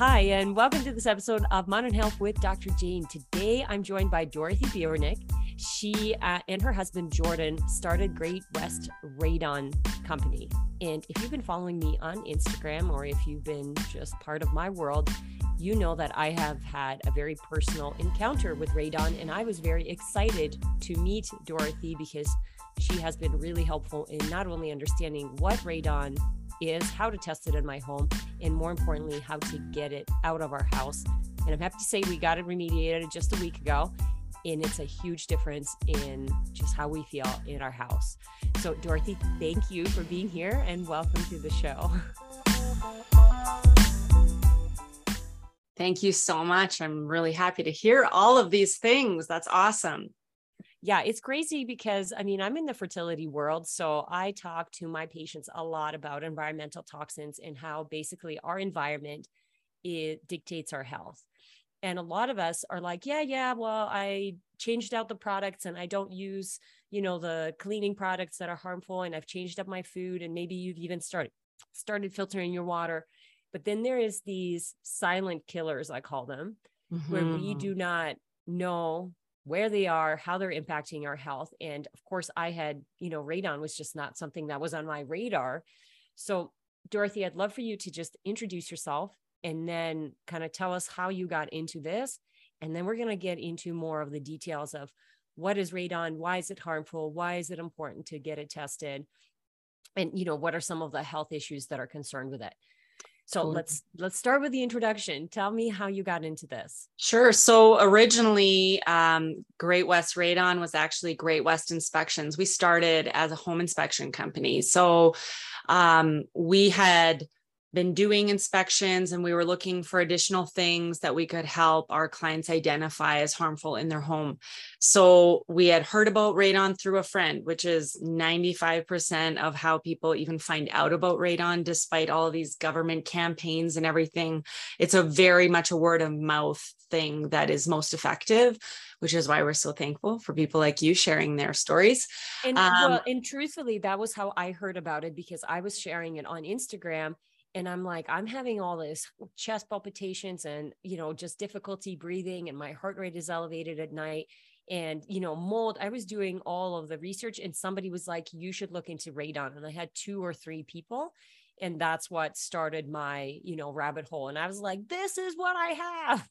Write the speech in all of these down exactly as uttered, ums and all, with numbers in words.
Hi, and welcome to this episode of Modern Health with Doctor Jane. Today, I'm joined by Dorothy Bewernick. She uh, and her husband, Jordan, started Great West Radon Company. And if you've been following me on Instagram, or if you've been just part of my world, you know that I have had a very personal encounter with radon, and I was very excited to meet Dorothy because she has been really helpful in not only understanding what radon is, how to test it in my home, and more importantly, how to get it out of our house. And I'm happy to say we got it remediated just a week ago, and it's a huge difference in just how we feel in our house. So Dorothy, thank you for being here and welcome to the show. Thank you so much. I'm really happy to hear all of these things. That's awesome. Yeah, it's crazy because, I mean, I'm in the fertility world, so I talk to my patients a lot about environmental toxins and how basically our environment it dictates our health. And a lot of us are like, yeah, yeah, well, I changed out the products and I don't use, you know, the cleaning products that are harmful, and I've changed up my food, and maybe you've even started started filtering your water. But then there is these silent killers, I call them, mm-hmm. where we do not know where they are, how they're impacting our health. And of course I had, you know, radon was just not something that was on my radar. So Dorothy, I'd love for you to just introduce yourself and then kind of tell us how you got into this. And then we're going to get into more of the details of what is radon? Why is it harmful? Why is it important to get it tested? And, you know, what are some of the health issues that are concerned with it? So let's let's start with the introduction. Tell me how you got into this. Sure. So originally, um, Great West Radon was actually Great West Inspections. We started as a home inspection company. So um, we had been doing inspections, and we were looking for additional things that we could help our clients identify as harmful in their home. So we had heard about radon through a friend, which is ninety-five percent of how people even find out about radon, despite all of these government campaigns and everything. It's a very much a word of mouth thing that is most effective, which is why we're so thankful for people like you sharing their stories. And, um, well, and truthfully, that was how I heard about it, because I was sharing it on Instagram. And I'm like, I'm having all this chest palpitations and, you know, just difficulty breathing, and my heart rate is elevated at night, and, you know, mold. I was doing all of the research, and somebody was like, you should look into radon. And I had two or three people, and that's what started my, you know, rabbit hole. And I was like, this is what I have.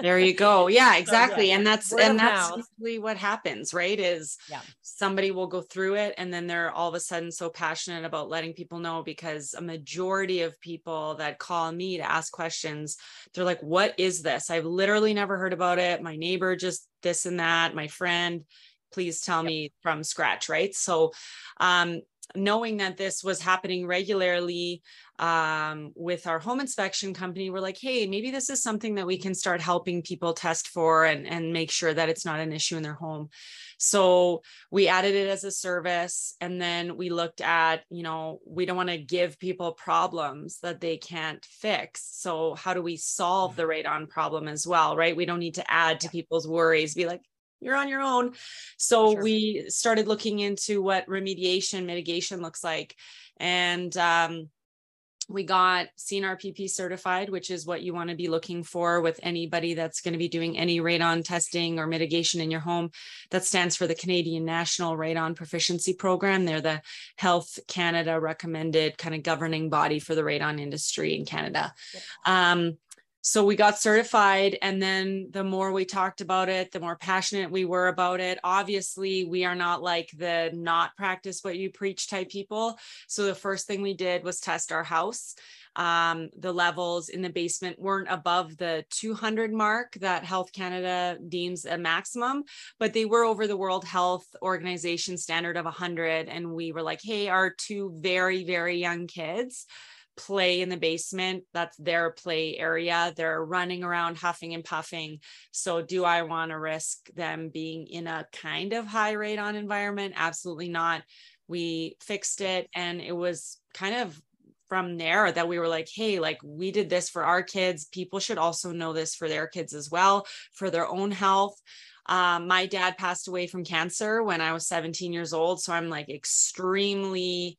There you go. Yeah, exactly. So, yeah. And that's, Word and that's basically what happens, right? Is yeah. somebody will go through it, and then they're all of a sudden so passionate about letting people know, because a majority of people that call me to ask questions, they're like, what is this? I've literally never heard about it. My neighbor, just this and that, my friend, please tell yep. me from scratch. Right. So, um, knowing that this was happening regularly um, with our home inspection company, we're like, hey, maybe this is something that we can start helping people test for and, and make sure that it's not an issue in their home. So we added it as a service. And then we looked at, you know, we don't want to give people problems that they can't fix. So how do we solve the radon problem as well, right? We don't need to add to people's worries, be like, you're on your own. So sure. we started looking into what remediation mitigation looks like. And um, we got C N R P P certified, which is what you want to be looking for with anybody that's going to be doing any radon testing or mitigation in your home. That stands for the Canadian National Radon Proficiency Program. They're the Health Canada recommended kind of governing body for the radon industry in Canada. Yeah. Um, So we got certified, and then the more we talked about it, the more passionate we were about it. Obviously, we are not like the not practice what you preach type people. So the first thing we did was test our house. Um, the levels in the basement weren't above the two hundred mark that Health Canada deems a maximum, but they were over the World Health Organization standard of one hundred. And we were like, hey, our two very, very young kids play in the basement. That's their play area. They're running around huffing and puffing. So do I want to risk them being in a kind of high radon environment? Absolutely not. We fixed it. And it was kind of from there that we were like, hey, like we did this for our kids. People should also know this for their kids as well, for their own health. Um, my dad passed away from cancer when I was seventeen years old. So I'm like extremely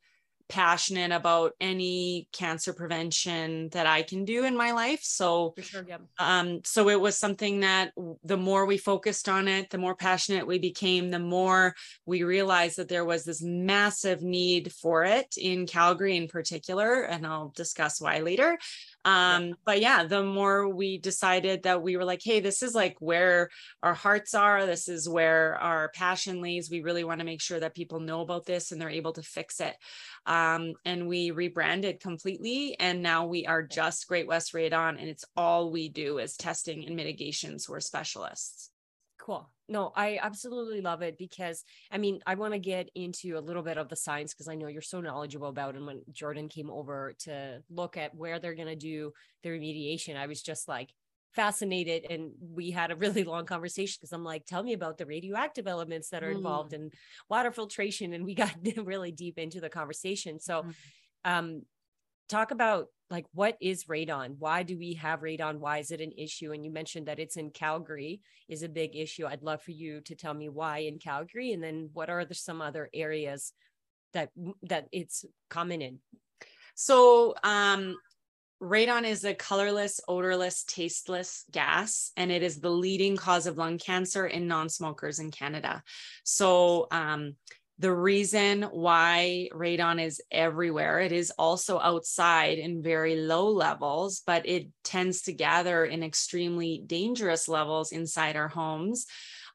passionate about any cancer prevention that I can do in my life. So, for sure, yeah. um, so it was something that the more we focused on it, the more passionate we became, the more we realized that there was this massive need for it in Calgary in particular, and I'll discuss why later. Um, yeah. But yeah, the more we decided that we were like, hey, this is like where our hearts are, this is where our passion lays. We really want to make sure that people know about this and they're able to fix it. Um, and we rebranded completely. And now we are just Great West Radon, and it's all we do is testing and mitigation. So we're specialists. Cool. No, I absolutely love it because, I mean, I want to get into a little bit of the science because I know you're so knowledgeable about it. And when Jordan came over to look at where they're going to do the remediation, I was just like fascinated. And we had a really long conversation because I'm like, tell me about the radioactive elements that are involved mm. in water filtration. And we got really deep into the conversation. So mm. um, talk about like, what is radon? Why do we have radon? Why is it an issue? And you mentioned that it's in Calgary is a big issue. I'd love for you to tell me why in Calgary, and then what are the, some other areas that, that it's common in? So, um, radon is a colorless, odorless, tasteless gas, and it is the leading cause of lung cancer in non-smokers in Canada. So, um, the reason why radon is everywhere, it is also outside in very low levels, but it tends to gather in extremely dangerous levels inside our homes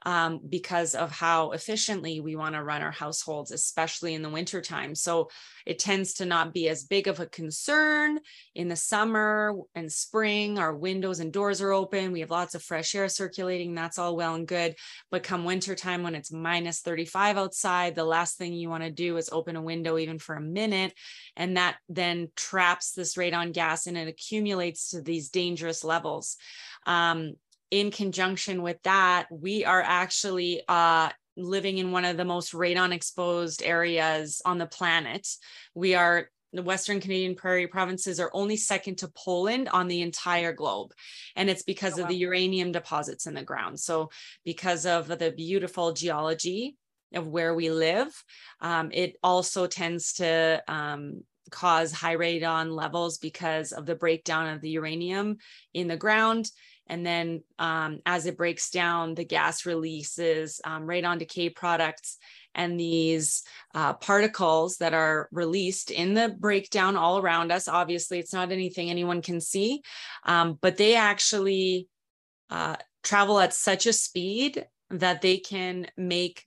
um, because of how efficiently we want to run our households, especially in the wintertime. So it tends to not be as big of a concern in the summer and spring. Our windows and doors are open. We have lots of fresh air circulating. That's all well and good. But come wintertime, when it's minus thirty-five outside, the last thing you want to do is open a window even for a minute. And that then traps this radon gas and it accumulates to these dangerous levels. Um, in conjunction with that, we are actually uh, living in one of the most radon exposed areas on the planet. We are the Western Canadian Prairie provinces are only second to Poland on the entire globe. And it's because oh, wow. of the uranium deposits in the ground. So because of the beautiful geology of where we live, um, it also tends to um, cause high radon levels because of the breakdown of the uranium in the ground. And then um, as it breaks down, the gas releases um, radon decay products and these uh, particles that are released in the breakdown all around us. Obviously, it's not anything anyone can see, um, but they actually uh, travel at such a speed that they can make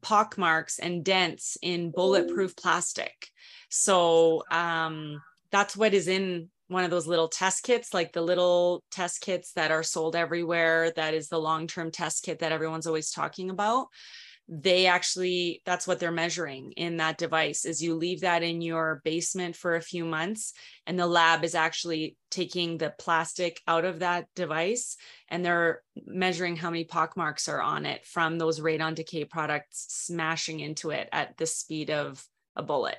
pockmarks and dents in bulletproof plastic. So um, that's what is in one of those little test kits, like the little test kits that are sold everywhere. That is the long-term test kit that everyone's always talking about. They actually, that's what they're measuring in that device is you leave that in your basement for a few months and the lab is actually taking the plastic out of that device and they're measuring how many pockmarks are on it from those radon decay products smashing into it at the speed of a bullet.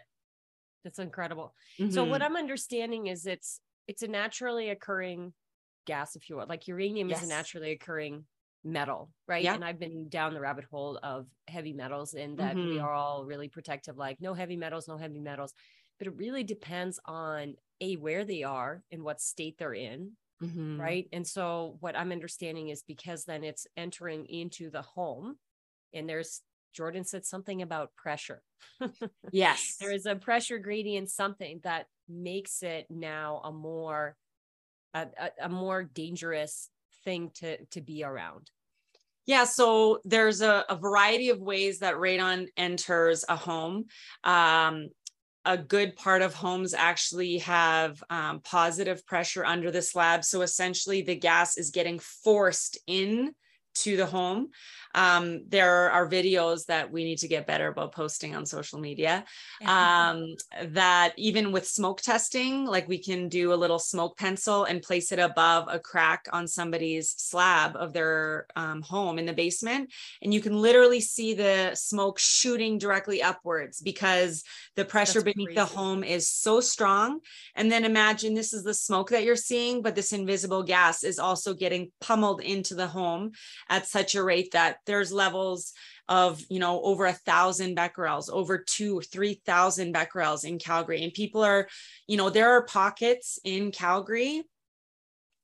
That's incredible. Mm-hmm. So what I'm understanding is it's, it's a naturally occurring gas, if you will, like uranium yes. is a naturally occurring metal, right? Yeah. And I've been down the rabbit hole of heavy metals and that mm-hmm. we are all really protective, like no heavy metals, no heavy metals, but it really depends on a, where they are and what state they're in. Mm-hmm. Right. And so what I'm understanding is because then it's entering into the home and there's Jordan said something about pressure. Yes. There is a pressure gradient, something that makes it now a more, a, a more dangerous thing to, to be around. Yeah. So there's a, a variety of ways that radon enters a home. Um, a good part of homes actually have um, positive pressure under the slab. So essentially the gas is getting forced in to the home. Um, there are videos that we need to get better about posting on social media um, that even with smoke testing, like we can do a little smoke pencil and place it above a crack on somebody's slab of their um, home in the basement. And you can literally see the smoke shooting directly upwards because the pressure That's beneath crazy. The home is so strong. And then imagine this is the smoke that you're seeing, but this invisible gas is also getting pummeled into the home at such a rate that there's levels of, you know, over a thousand becquerels, over two or three thousand becquerels in Calgary. And people are, you know, there are pockets in Calgary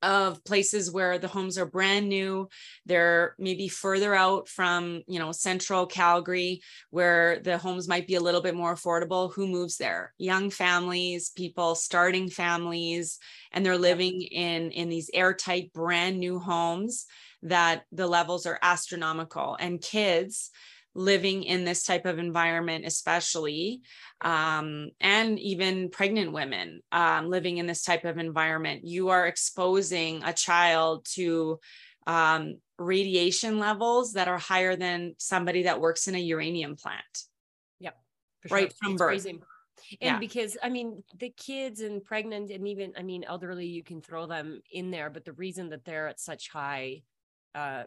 of places where the homes are brand new. They're maybe further out from, you know, central Calgary, where the homes might be a little bit more affordable. Who moves there? Young families, people starting families, and they're living in, in these airtight, brand new homes that the levels are astronomical. And kids living in this type of environment, especially, um, and even pregnant women um, living in this type of environment, you are exposing a child to um, radiation levels that are higher than somebody that works in a uranium plant. Yep. Sure. Right from it's birth. Crazy. And yeah. Because, I mean, the kids and pregnant and even, I mean, elderly, you can throw them in there, but the reason that they're at such high uh,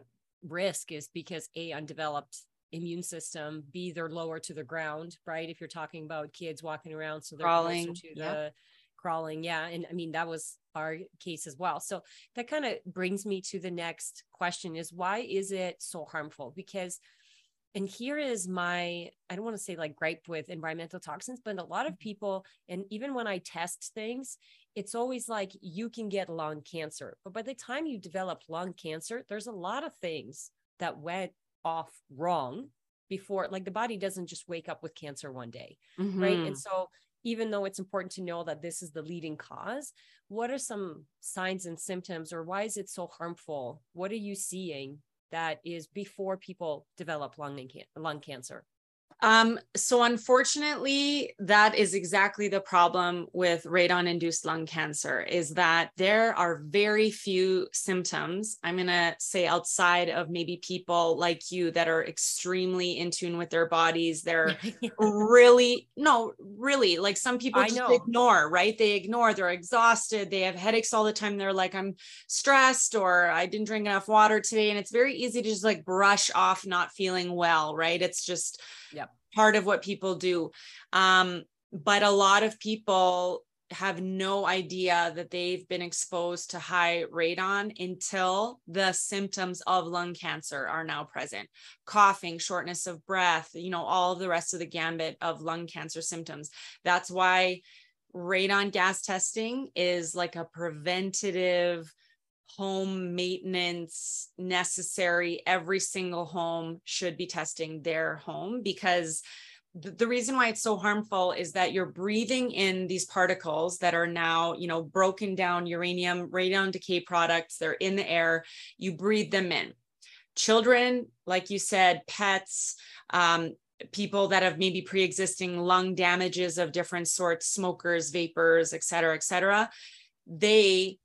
risk is because A, undeveloped immune system, B, they're lower to the ground, right? If you're talking about kids walking around, so they're crawling to yeah. the crawling. Yeah. And I mean, that was our case as well. So that kind of brings me to the next question is, why is it so harmful? Because, and here is my, I don't want to say like gripe with environmental toxins, but a lot of people, and even when I test things, it's always like, you can get lung cancer, but by the time you develop lung cancer, there's a lot of things that went off wrong before, like the body doesn't just wake up with cancer one day, mm-hmm. right? And so even though it's important to know that this is the leading cause, what are some signs and symptoms, or why is it so harmful? What are you seeing that is before people develop lung and can- lung cancer? Um, so unfortunately, that is exactly the problem with radon-induced lung cancer, is that there are very few symptoms. I'm going to say outside of maybe people like you that are extremely in tune with their bodies. They're really, no, really, like some people just ignore, right? They ignore, they're exhausted. They have headaches all the time. They're like, I'm stressed, or I didn't drink enough water today. And it's very easy to just like brush off not feeling well, right? It's just Yep. part of what people do. Um, but a lot of people have no idea that they've been exposed to high radon until the symptoms of lung cancer are now present. Coughing, shortness of breath, you know, all of the rest of the gambit of lung cancer symptoms. That's why radon gas testing is like a preventative home maintenance necessary. Every single home should be testing their home, because th- the reason why it's so harmful is that you're breathing in these particles that are now, you know, broken down uranium, radon decay products. They're in the air. You breathe them in. Children, like you said, pets, um, people that have maybe pre-existing lung damages of different sorts, smokers, vapors, et cetera, et cetera. They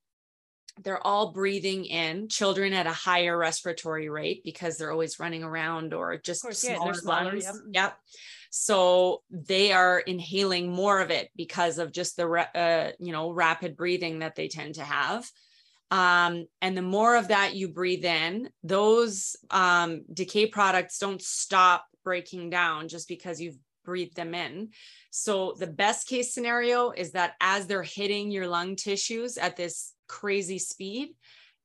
They're all breathing in, children at a higher respiratory rate because they're always running around, or just course, smaller, yeah, smaller lungs. Yep. yep. So they are inhaling more of it because of just the, uh, you know, rapid breathing that they tend to have. Um, and the more of that you breathe in, those um, decay products don't stop breaking down just because you've breathe them in. So the best case scenario is that as they're hitting your lung tissues at this crazy speed,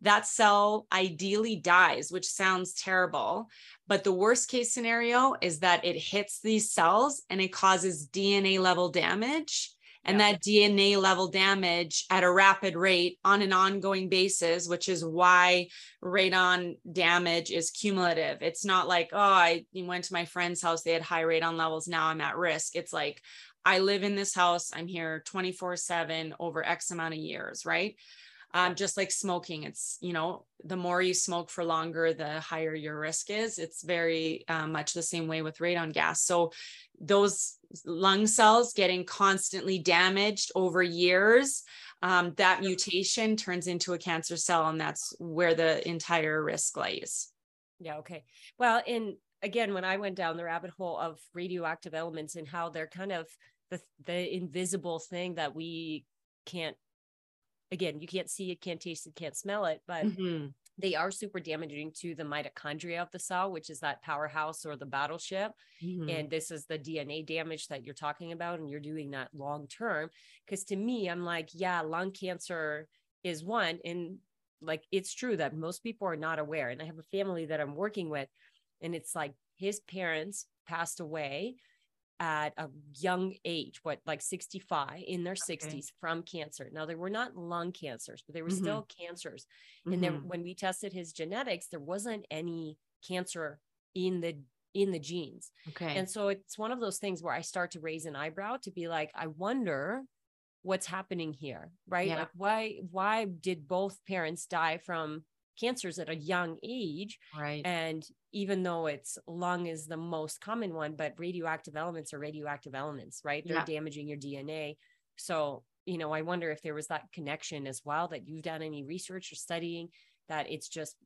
that cell ideally dies, which sounds terrible. But the worst case scenario is that it hits these cells and it causes D N A level damage. And yeah. that D N A level damage at a rapid rate on an ongoing basis, which is why radon damage is cumulative. It's not like, oh, I went to my friend's house, they had high radon levels, now I'm at risk. It's like, I live in this house, I'm here twenty-four seven over X amount of years, right? Um, just like smoking, it's, you know, the more you smoke for longer, the higher your risk is. It's very uh, much the same way with radon gas. So those lung cells getting constantly damaged over years, um, that mutation turns into a cancer cell, and that's where the entire risk lies. Yeah. Okay. Well, and again, when I went down the rabbit hole of radioactive elements and how they're kind of the, the invisible thing that we can't, again, you can't see it, can't taste it, can't smell it, but mm-hmm. they are super damaging to the mitochondria of the cell, which is that powerhouse or the battleship. Mm-hmm. And this is the D N A damage that you're talking about. And you're doing that long-term, because to me, I'm like, yeah, lung cancer is one. And like, it's true that most people are not aware. And I have a family that I'm working with And it's like his parents passed away at a young age, what, like sixty-five, in their okay. sixties, from cancer. Now, they were not lung cancers, but they were mm-hmm. still cancers. Mm-hmm. And then when we tested his genetics, there wasn't any cancer in the in the genes. Okay. And so it's one of those things where I start to raise an eyebrow to be like, I wonder what's happening here, right? Yeah. Like why why did both parents die from cancers at a young age? Right. And even though it's lung is the most common one, but radioactive elements are radioactive elements, right? They're yeah. damaging your D N A. So, you know, I wonder if there was that connection as well, that you've done any research or studying that it's just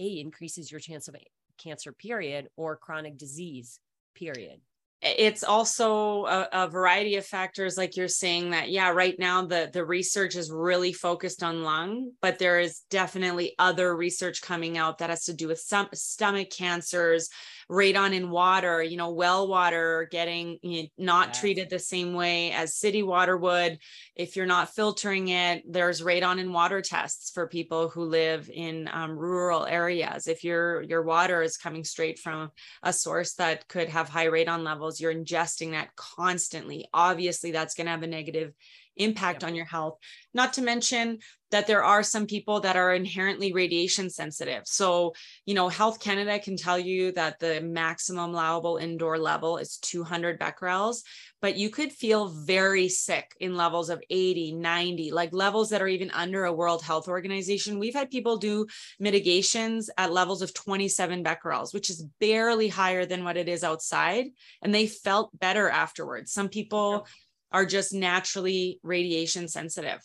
A, increases your chance of cancer, period, or chronic disease, period. It's also a, a variety of factors, like you're saying that, yeah, right now the, the research is really focused on lung, but there is definitely other research coming out that has to do with some stomach cancers, radon in water, you know, well water getting you know, not yeah. treated the same way as city water would. If you're not filtering it, there's radon in water tests for people who live in um, rural areas. If your, your water is coming straight from a source that could have high radon levels, you're ingesting that constantly. Obviously, that's going to have a negative impact yep. on your health. Not to mention that there are some people that are inherently radiation sensitive. So, you know, Health Canada can tell you that the maximum allowable indoor level is two hundred becquerels, but you could feel very sick in levels of eighty, ninety, like levels that are even under a World Health Organization. We've had people do mitigations at levels of twenty-seven becquerels, which is barely higher than what it is outside. And they felt better afterwards. Some people yep. are just naturally radiation sensitive.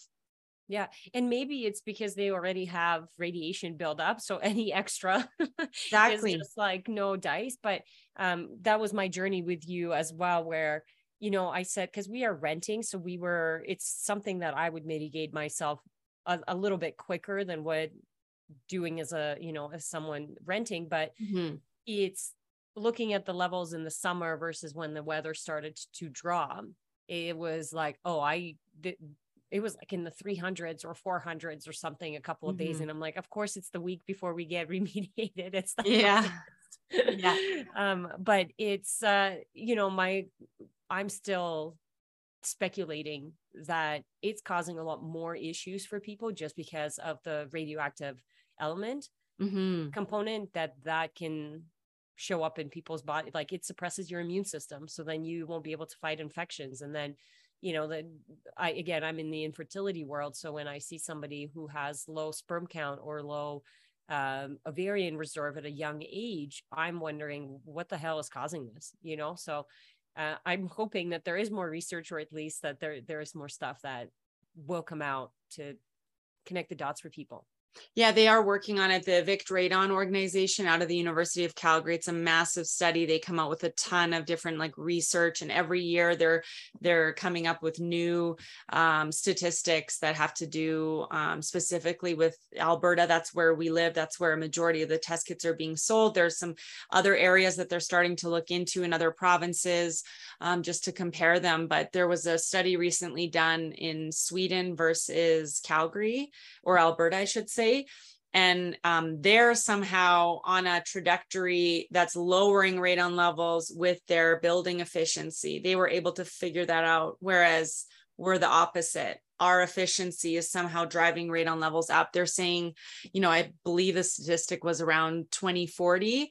Yeah. And maybe it's because they already have radiation buildup. So any extra exactly. is just like no dice. But um, that was my journey with you as well, where, you know, I said, because we are renting. So we were, it's something that I would mitigate myself a, a little bit quicker than what doing as a, you know, as someone renting, but mm-hmm. it's looking at the levels in the summer versus when the weather started to drop. It was like, oh, I, th- it was like in the three hundreds or four hundreds or something a couple of mm-hmm. days. And I'm like, of course, it's the week before we get remediated. It's the yeah. yeah. Um, but it's, uh, you know, my, I'm still speculating that it's causing a lot more issues for people just because of the radioactive element mm-hmm. component that that can show up in people's body. Like it suppresses your immune system. So then you won't be able to fight infections. And then, you know, the, I, again, I'm in the infertility world. So when I see somebody who has low sperm count or low um, ovarian reserve at a young age, I'm wondering what the hell is causing this, you know? So uh, I'm hoping that there is more research, or at least that there, there is more stuff that will come out to connect the dots for people. Yeah, they are working on it. The Evict Radon organization out of the University of Calgary. It's a massive study. They come out with a ton of different like research, and every year they're they're coming up with new um, statistics that have to do um, specifically with Alberta. That's where we live. That's where a majority of the test kits are being sold. There's some other areas that they're starting to look into in other provinces um, just to compare them. But there was a study recently done in Sweden versus Calgary, or Alberta, I should say. And um, they're somehow on a trajectory that's lowering radon levels with their building efficiency. They were able to figure that out, whereas we're the opposite. Our efficiency is somehow driving radon levels up. They're saying, you know, I believe the statistic was around twenty forty.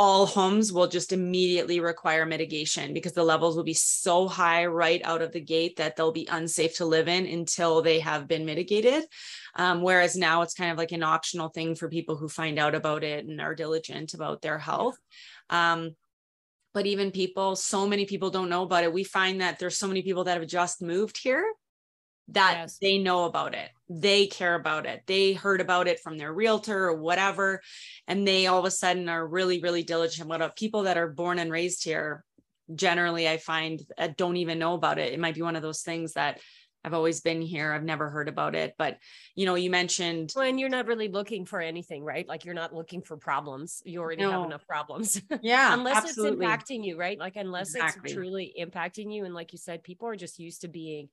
All homes will just immediately require mitigation because the levels will be so high right out of the gate that they'll be unsafe to live in until they have been mitigated. Um, whereas now it's kind of like an optional thing for people who find out about it and are diligent about their health. Um, but even people, so many people don't know about it. We find that there's so many people that have just moved here that yes. they know about it. They care about it. They heard about it from their realtor or whatever. And they all of a sudden are really, really diligent. What about people that are born and raised here? Generally, I find uh, don't even know about it. It might be one of those things that I've always been here. I've never heard about it. But, you know, you mentioned. Well, and you're not really looking for anything, right? Like you're not looking for problems. You already no. have enough problems. Yeah. Unless absolutely. It's impacting you, right? Like unless exactly. it's truly impacting you. And like you said, people are just used to being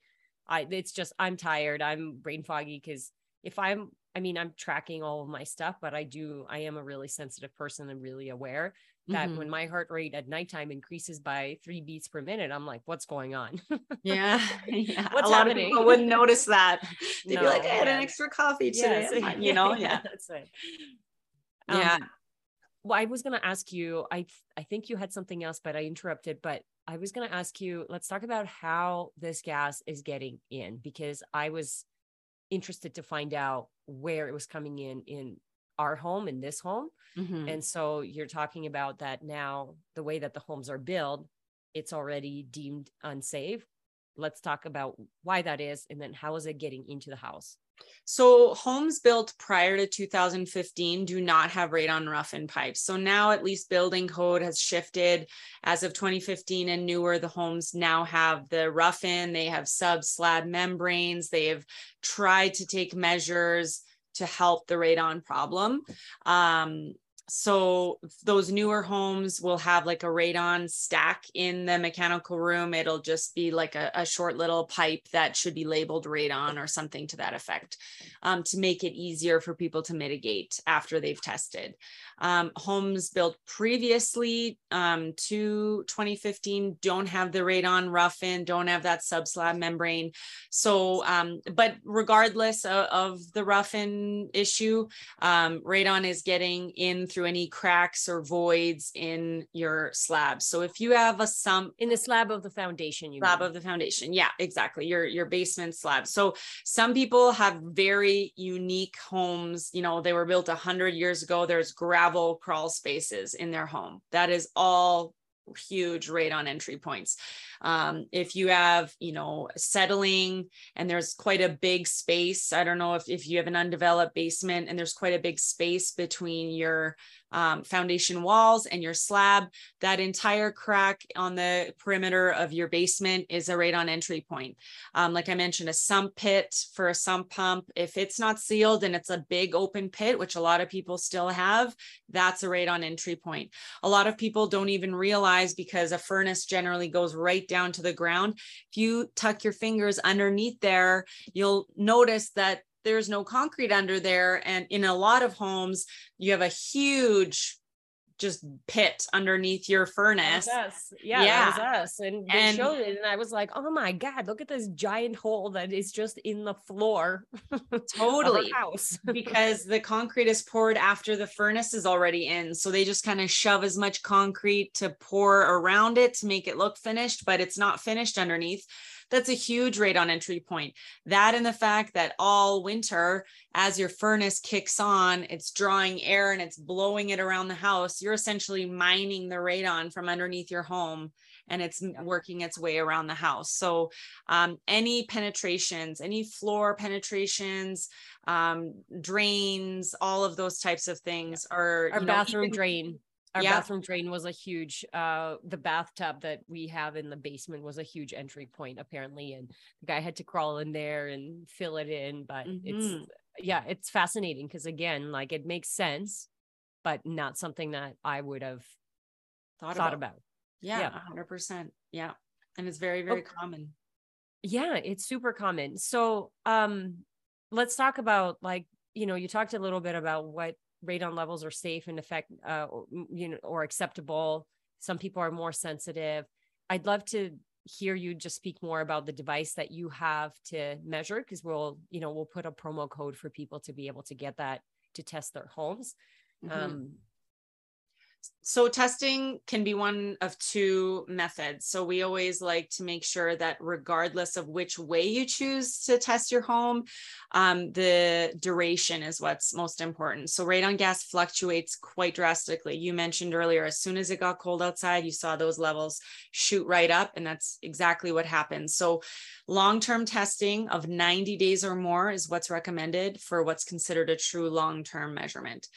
I, it's just, I'm tired. I'm brain foggy. Cause if I'm, I mean, I'm tracking all of my stuff, but I do, I am a really sensitive person and really aware. that mm-hmm. when my heart rate at nighttime increases by three beats per minute, I'm like, what's going on? Yeah. yeah. What's a lot happening? Of people wouldn't notice that. They'd no, be like, I had yeah. an extra coffee today. Yeah, so, you know? Yeah. yeah that's it. Um, yeah. Well, I was going to ask you, I, I think you had something else, but I interrupted, but I was going to ask you, let's talk about how this gas is getting in, because I was interested to find out where it was coming in, in our home, in this home. Mm-hmm. And so you're talking about that now, the way that the homes are built, it's already deemed unsafe. Let's talk about why that is, and then how is it getting into the house? So homes built prior to two thousand fifteen do not have radon rough-in pipes. So now at least building code has shifted as of twenty fifteen and newer. The homes now have the rough-in, they have sub-slab membranes, they have tried to take measures to help the radon problem. Um, So those newer homes will have like a radon stack in the mechanical room. It'll just be like a, a short little pipe that should be labeled radon or something to that effect, um, to make it easier for people to mitigate after they've tested. Um, homes built previously um, to twenty fifteen don't have the radon rough-in, don't have that sub-slab membrane. So, um, but regardless of, of the rough-in issue, um, radon is getting in through any cracks or voids in your slab. So if you have a sump in the slab of the foundation, you slab mean. of the foundation. Yeah, exactly. Your, your basement slab. So some people have very unique homes. You know, they were built a hundred years ago. There's gravel crawl spaces in their home. That is all huge radon entry points. Um, if you have, you know, settling and there's quite a big space, I don't know if, if you have an undeveloped basement and there's quite a big space between your um, foundation walls and your slab, that entire crack on the perimeter of your basement is a radon entry point. Um, like I mentioned, a sump pit for a sump pump, if it's not sealed and it's a big open pit, which a lot of people still have, that's a radon entry point. A lot of people don't even realize, because a furnace generally goes right down to the ground. If you tuck your fingers underneath there, you'll notice that there's no concrete under there. And in a lot of homes, you have a huge just pit underneath your furnace. That was us. Yeah, yeah. That was us. And they and, showed it and I was like, oh my God, look at this giant hole that is just in the floor. Totally. Of our house. Because the concrete is poured after the furnace is already in. So they just kind of shove as much concrete to pour around it to make it look finished, but it's not finished underneath. That's a huge radon entry point. That and the fact that all winter, as your furnace kicks on, it's drawing air and it's blowing it around the house. You're essentially mining the radon from underneath your home, and it's yeah. working its way around the house. So um, any penetrations, any floor penetrations, um, drains, all of those types of things are- Our you know, bathroom drain. Our yeah. bathroom drain was a huge, uh, the bathtub that we have in the basement was a huge entry point apparently. And the guy had to crawl in there and fill it in, but mm-hmm. it's, yeah, it's fascinating. Cause again, like it makes sense, but not something that I would have thought, thought about. about. Yeah. A hundred percent. Yeah. And it's very, very okay. common. Yeah. It's super common. So, um, let's talk about like, you know, you talked a little bit about what radon levels are safe and effect, uh, you know, or acceptable. Some people are more sensitive. I'd love to hear you just speak more about the device that you have to measure, because we'll, you know, we'll put a promo code for people to be able to get that to test their homes. Mm-hmm. Um, So testing can be one of two methods. So we always like to make sure that regardless of which way you choose to test your home, um, the duration is what's most important. So radon gas fluctuates quite drastically. You mentioned earlier, as soon as it got cold outside, you saw those levels shoot right up, and that's exactly what happened. So long-term testing of ninety days or more is what's recommended for what's considered a true long-term measurement.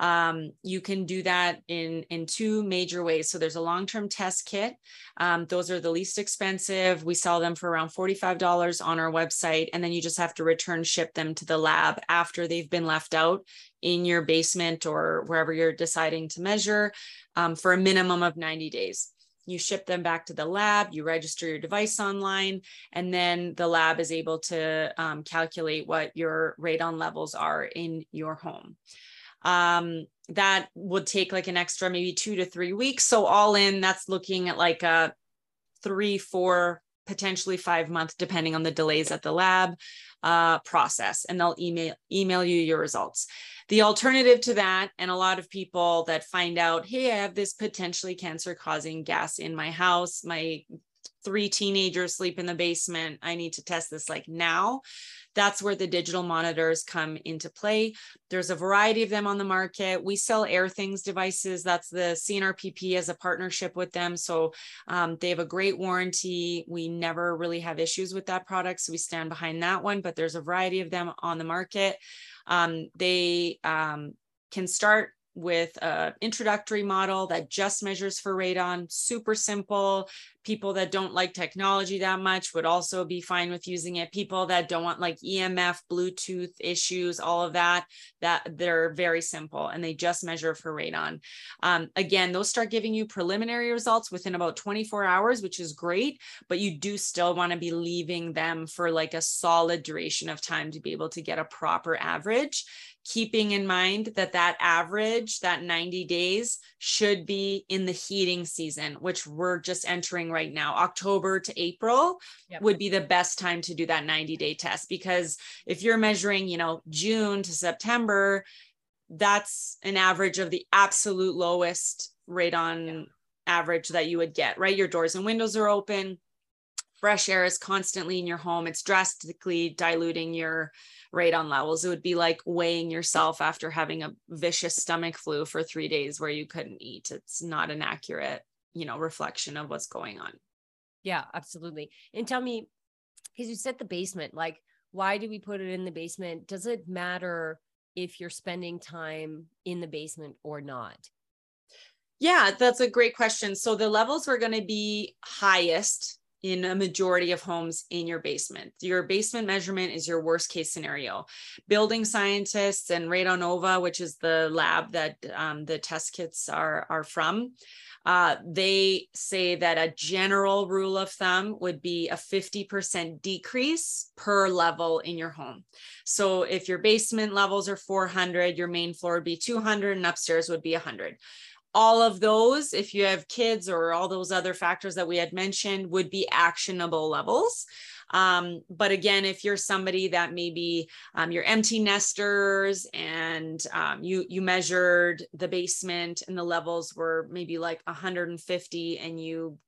Um, you can do that in, in two major ways. So there's a long-term test kit. Um, those are the least expensive. We sell them for around forty-five dollars on our website. And then you just have to return ship them to the lab after they've been left out in your basement or wherever you're deciding to measure, um, for a minimum of ninety days. You ship them back to the lab, you register your device online, and then the lab is able to um, calculate what your radon levels are in your home. Um, that would take like an extra maybe two to three weeks. So all in, that's looking at like a three, four, potentially five month, depending on the delays at the lab uh, process. And they'll email, email you your results. The alternative to that, and a lot of people that find out, hey, I have this potentially cancer causing gas in my house, my three teenagers sleep in the basement, I need to test this like now. That's where the digital monitors come into play. There's a variety of them on the market. We sell AirThings devices. That's the C N R P P as a partnership with them. So um, they have a great warranty. We never really have issues with that product. So we stand behind that one, but there's a variety of them on the market. Um, they um, can start with an introductory model that just measures for radon, super simple. People that don't like technology that much would also be fine with using it. People that don't want like E M F, Bluetooth issues, all of that, that they're very simple and they just measure for radon. Um, again, those start giving you preliminary results within about twenty-four hours, which is great, but you do still wanna be leaving them for like a solid duration of time to be able to get a proper average, keeping in mind that that average, that ninety days should be in the heating season, which we're just entering right now. October to April yep. would be the best time to do that ninety day test, because if you're measuring, you know, June to September, that's an average of the absolute lowest radon yep. average that you would get, right? Your doors and windows are open. Fresh air is constantly in your home. It's drastically diluting your radon levels. It would be like weighing yourself after having a vicious stomach flu for three days where you couldn't eat. It's not an accurate, you know, reflection of what's going on. Yeah, absolutely. And tell me, because you said the basement, like, why do we put it in the basement? Does it matter if you're spending time in the basement or not? Yeah, that's a great question. So the levels were going to be highest in a majority of homes in your basement. Your basement measurement is your worst case scenario. Building scientists and Radonova, which is the lab that um, the test kits are, are from, uh, they say that a general rule of thumb would be a fifty percent decrease per level in your home. So if your basement levels are four hundred, your main floor would be two hundred and upstairs would be one hundred. All of those, if you have kids or all those other factors that we had mentioned, would be actionable levels. Um, but again, if you're somebody that maybe um, you're empty nesters and um, you you measured the basement and the levels were maybe like one hundred fifty and you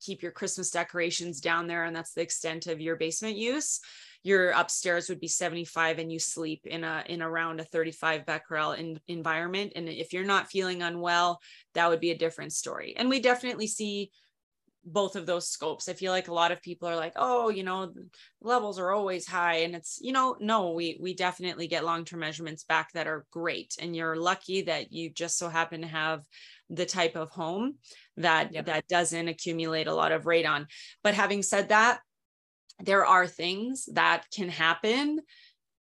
keep your Christmas decorations down there and that's the extent of your basement use, your upstairs would be seventy-five and you sleep in a in around a thirty-five becquerel in, environment. And if you're not feeling unwell, that would be a different story. And we definitely see both of those scopes. I feel like a lot of people are like, oh, you know, levels are always high. And it's, you know, no, we we definitely get long-term measurements back that are great. And you're lucky that you just so happen to have the type of home that, yep. that doesn't accumulate a lot of radon. But having said that, there are things that can happen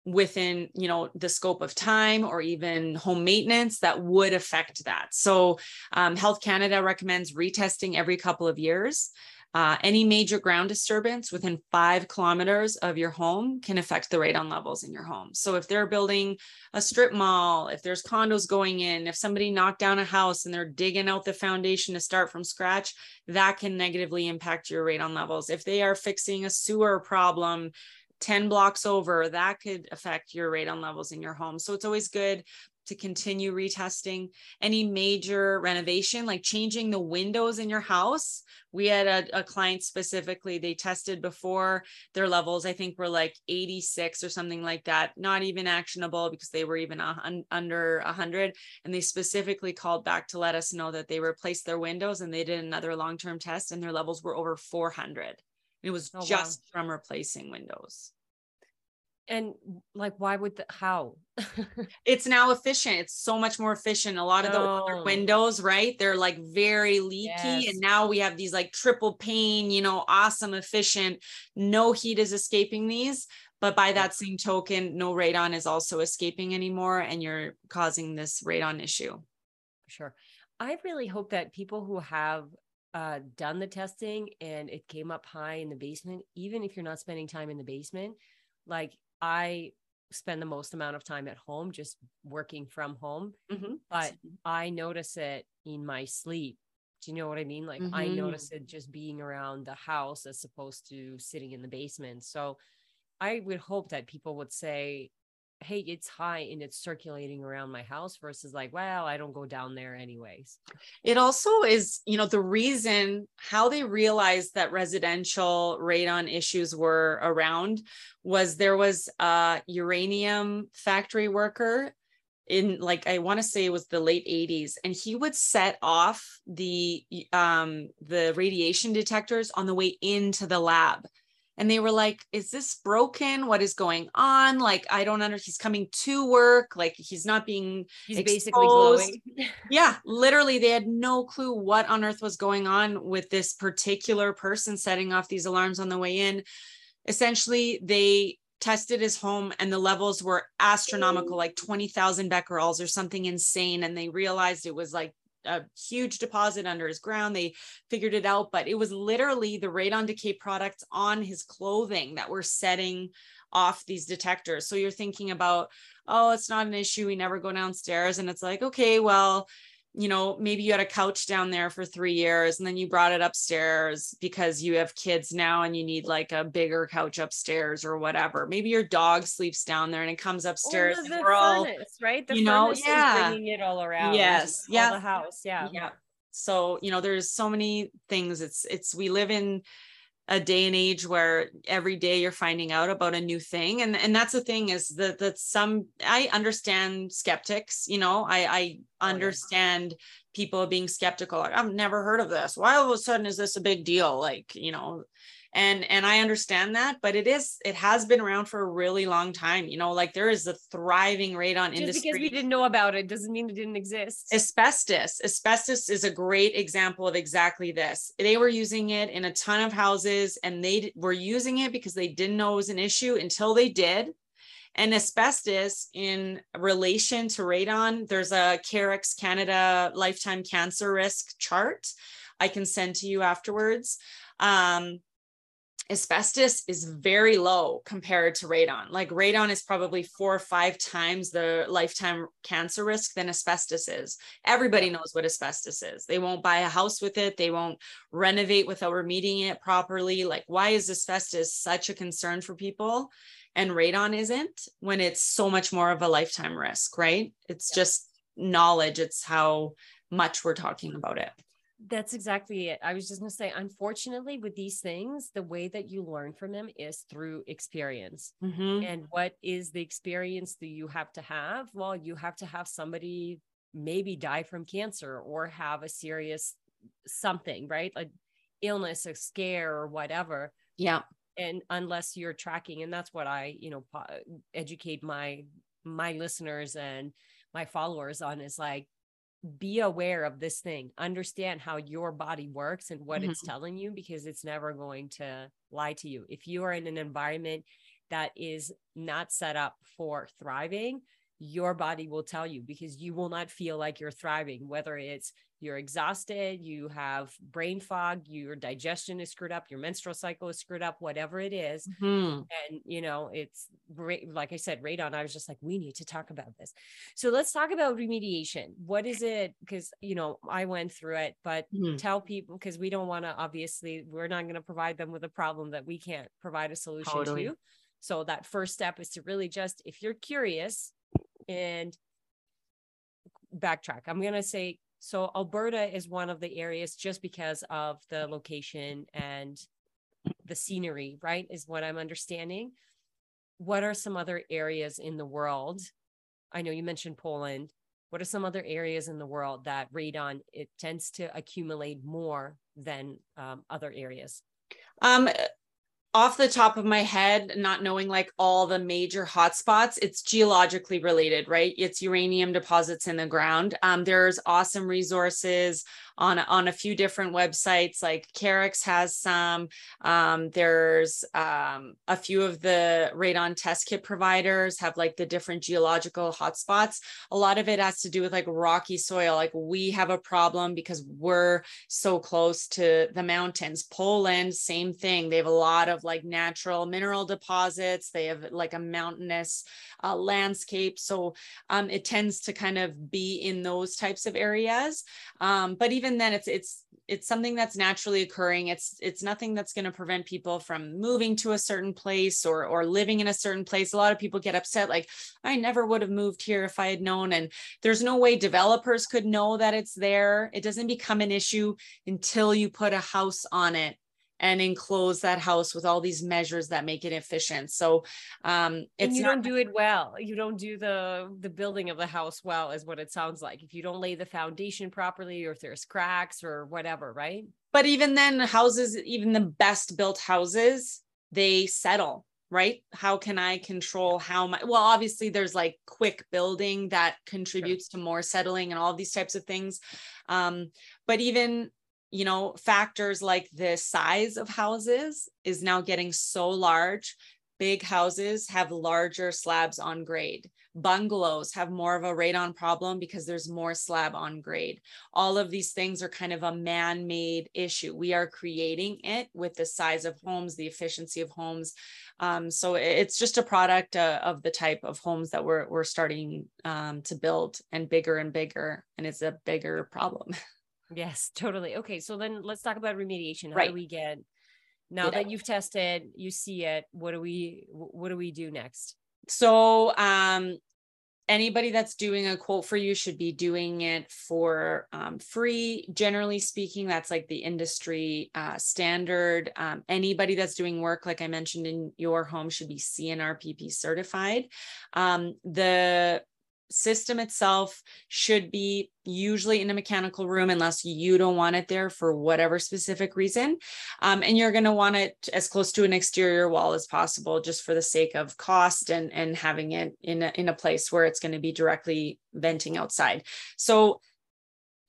within, you know, the scope of time or even home maintenance that would affect that. So um, Health Canada recommends retesting every couple of years. Uh, any major ground disturbance within five kilometers of your home can affect the radon levels in your home. So if they're building a strip mall, if there's condos going in, if somebody knocked down a house and they're digging out the foundation to start from scratch, that can negatively impact your radon levels. If they are fixing a sewer problem ten blocks over, that could affect your radon levels in your home. So it's always good to continue retesting. Any major renovation, like changing the windows in your house. We had a, a client specifically, they tested before, their levels, I think, were like eighty-six or something like that, not even actionable because they were even a, under one hundred. And they specifically called back to let us know that they replaced their windows and they did another long-term test and their levels were over four hundred. It was oh, just wow. from replacing windows. And like, why would the, how? It's now efficient. It's so much more efficient. A lot of the oh. other windows, right? They're like very leaky. Yes. And now we have these like triple pane, you know, awesome, efficient, no heat is escaping these, but by that same token, no radon is also escaping anymore. And you're causing this radon issue. Sure. I really hope that people who have uh, done the testing and it came up high in the basement, even if you're not spending time in the basement, like, I spend the most amount of time at home, just working from home, mm-hmm. but I notice it in my sleep. Do you know what I mean? Like mm-hmm. I notice it just being around the house as opposed to sitting in the basement. So I would hope that people would say, hey, it's high and it's circulating around my house versus like, well, I don't go down there anyways. It also is, you know, the reason how they realized that residential radon issues were around was there was a uranium factory worker in like, I want to say it was the late eighties. And he would set off the, um, the radiation detectors on the way into the lab. And they were like, is this broken? What is going on? Like, I don't understand. He's coming to work. Like he's not being He's exposed. Basically glowing. Yeah, literally they had no clue what on earth was going on with this particular person setting off these alarms on the way in. Essentially they tested his home and the levels were astronomical, like twenty thousand becquerels or something insane. And they realized it was like a huge deposit under his ground. They figured it out, but it was literally the radon decay products on his clothing that were setting off these detectors. So you're thinking about, oh, it's not an issue. We never go downstairs. And it's like, okay, well, you know, maybe you had a couch down there for three years and then you brought it upstairs because you have kids now and you need like a bigger couch upstairs or whatever. Maybe your dog sleeps down there and it comes upstairs. Oh, the and we're furnace, all, right? The you know, yeah. Bringing it all around. Yes. Yeah. The house. Yeah. Yeah. So, you know, there's so many things. It's, it's, we live in a day and age where every day you're finding out about a new thing. And, and that's the thing is that, that some, I understand skeptics, you know, I, I understand people being skeptical. Like, I've never heard of this. Why all of a sudden is this a big deal? Like, you know, and, and I understand that, but it is, it has been around for a really long time. You know, like there is a thriving radon Just industry. Because we didn't know about it doesn't mean it didn't exist. Asbestos. Asbestos is a great example of exactly this. They were using it in a ton of houses and they d- were using it because they didn't know it was an issue until they did. And asbestos in relation to radon, there's a Carex Canada lifetime cancer risk chart I can send to you afterwards. Um, Asbestos is very low compared to radon. Like radon is probably four or five times the lifetime cancer risk than asbestos is. Everybody knows what asbestos is. They won't buy a house with it. They won't renovate without remediating it properly. Like why is asbestos such a concern for people and radon isn't when it's so much more of a lifetime risk, right? It's just knowledge. It's how much we're talking about it. That's exactly it. I was just going to say, unfortunately, with these things, the way that you learn from them is through experience. Mm-hmm. And what is the experience that you have to have? Well, you have to have somebody maybe die from cancer or have a serious something, right? Like illness, a scare or whatever. Yeah. And unless you're tracking, and that's what I, you know, educate my, my listeners and my followers on is like, be aware of this thing, understand how your body works and what mm-hmm. it's telling you, because it's never going to lie to you. If you are in an environment that is not set up for thriving, your body will tell you because you will not feel like you're thriving, whether it's you're exhausted, you have brain fog, your digestion is screwed up, your menstrual cycle is screwed up, whatever it is. Mm-hmm. And, you know, it's like I said, radon, I was just like, we need to talk about this. So let's talk about remediation. What is it? Because, you know, I went through it, but mm-hmm. tell people, because we don't want to, obviously, we're not going to provide them with a problem that we can't provide a solution totally. to. So that first step is to really just, if you're curious, and backtrack. I'm going to say, so Alberta is one of the areas just because of the location and the scenery, right? Is what I'm understanding. What are some other areas in the world? I know you mentioned Poland. What are some other areas in the world that radon, it tends to accumulate more than um, other areas? Um. Off the top of my head, not knowing like all the major hotspots, it's geologically related, right? It's uranium deposits in the ground. Um, there's awesome resources on, on a few different websites, like Carex has some, um, there's um, a few of the radon test kit providers have like the different geological hotspots. A lot of it has to do with like rocky soil, like we have a problem because we're so close to the mountains. Poland, same thing. They have a lot of like natural mineral deposits. They have like a mountainous uh, landscape. So um, it tends to kind of be in those types of areas. Um, but even then it's, it's, it's something that's naturally occurring. It's, it's nothing that's going to prevent people from moving to a certain place or, or living in a certain place. A lot of people get upset. Like, I never would have moved here if I had known. And there's no way developers could know that it's there. It doesn't become an issue until you put a house on it and enclose that house with all these measures that make it efficient. So um, it's and you not don't do it well. You don't do the, the building of the house well is what it sounds like. If you don't lay the foundation properly, or if there's cracks or whatever, right? But even then houses, even the best built houses, they settle, right? How can I control how my, well, obviously there's like quick building that contributes sure. to more settling and all these types of things. Um, but even you know, factors like the size of houses is now getting so large. Big houses have larger slabs on grade. Bungalows have more of a radon problem because there's more slab on grade. All of these things are kind of a man-made issue. We are creating it with the size of homes, the efficiency of homes. Um, so it's just a product uh, of the type of homes that we're, we're starting um, to build, and bigger and bigger, and it's a bigger problem. Yes, totally. Okay. So then let's talk about remediation. How right. do we get, now yeah. that you've tested, you see it, what do we, what do we do next? So, um, anybody that's doing a quote for you should be doing it for um, free. Generally speaking, that's like the industry uh, standard. Um, anybody that's doing work, like I mentioned, in your home should be C N R P P certified. Um, the system itself should be usually in a mechanical room unless you don't want it there for whatever specific reason. Um, and you're going to want it as close to an exterior wall as possible, just for the sake of cost and, and having it in a, in a place where it's going to be directly venting outside. So